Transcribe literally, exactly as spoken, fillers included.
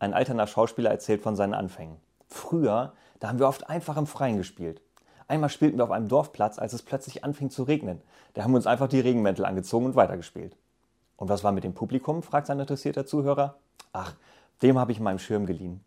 Ein alternder Schauspieler erzählt von seinen Anfängen. Früher, da haben wir oft einfach im Freien gespielt. Einmal spielten wir auf einem Dorfplatz, als es plötzlich anfing zu regnen. Da haben wir uns einfach die Regenmäntel angezogen und weitergespielt. Und was war mit dem Publikum, fragt sein interessierter Zuhörer. Ach, dem habe ich meinen Schirm geliehen.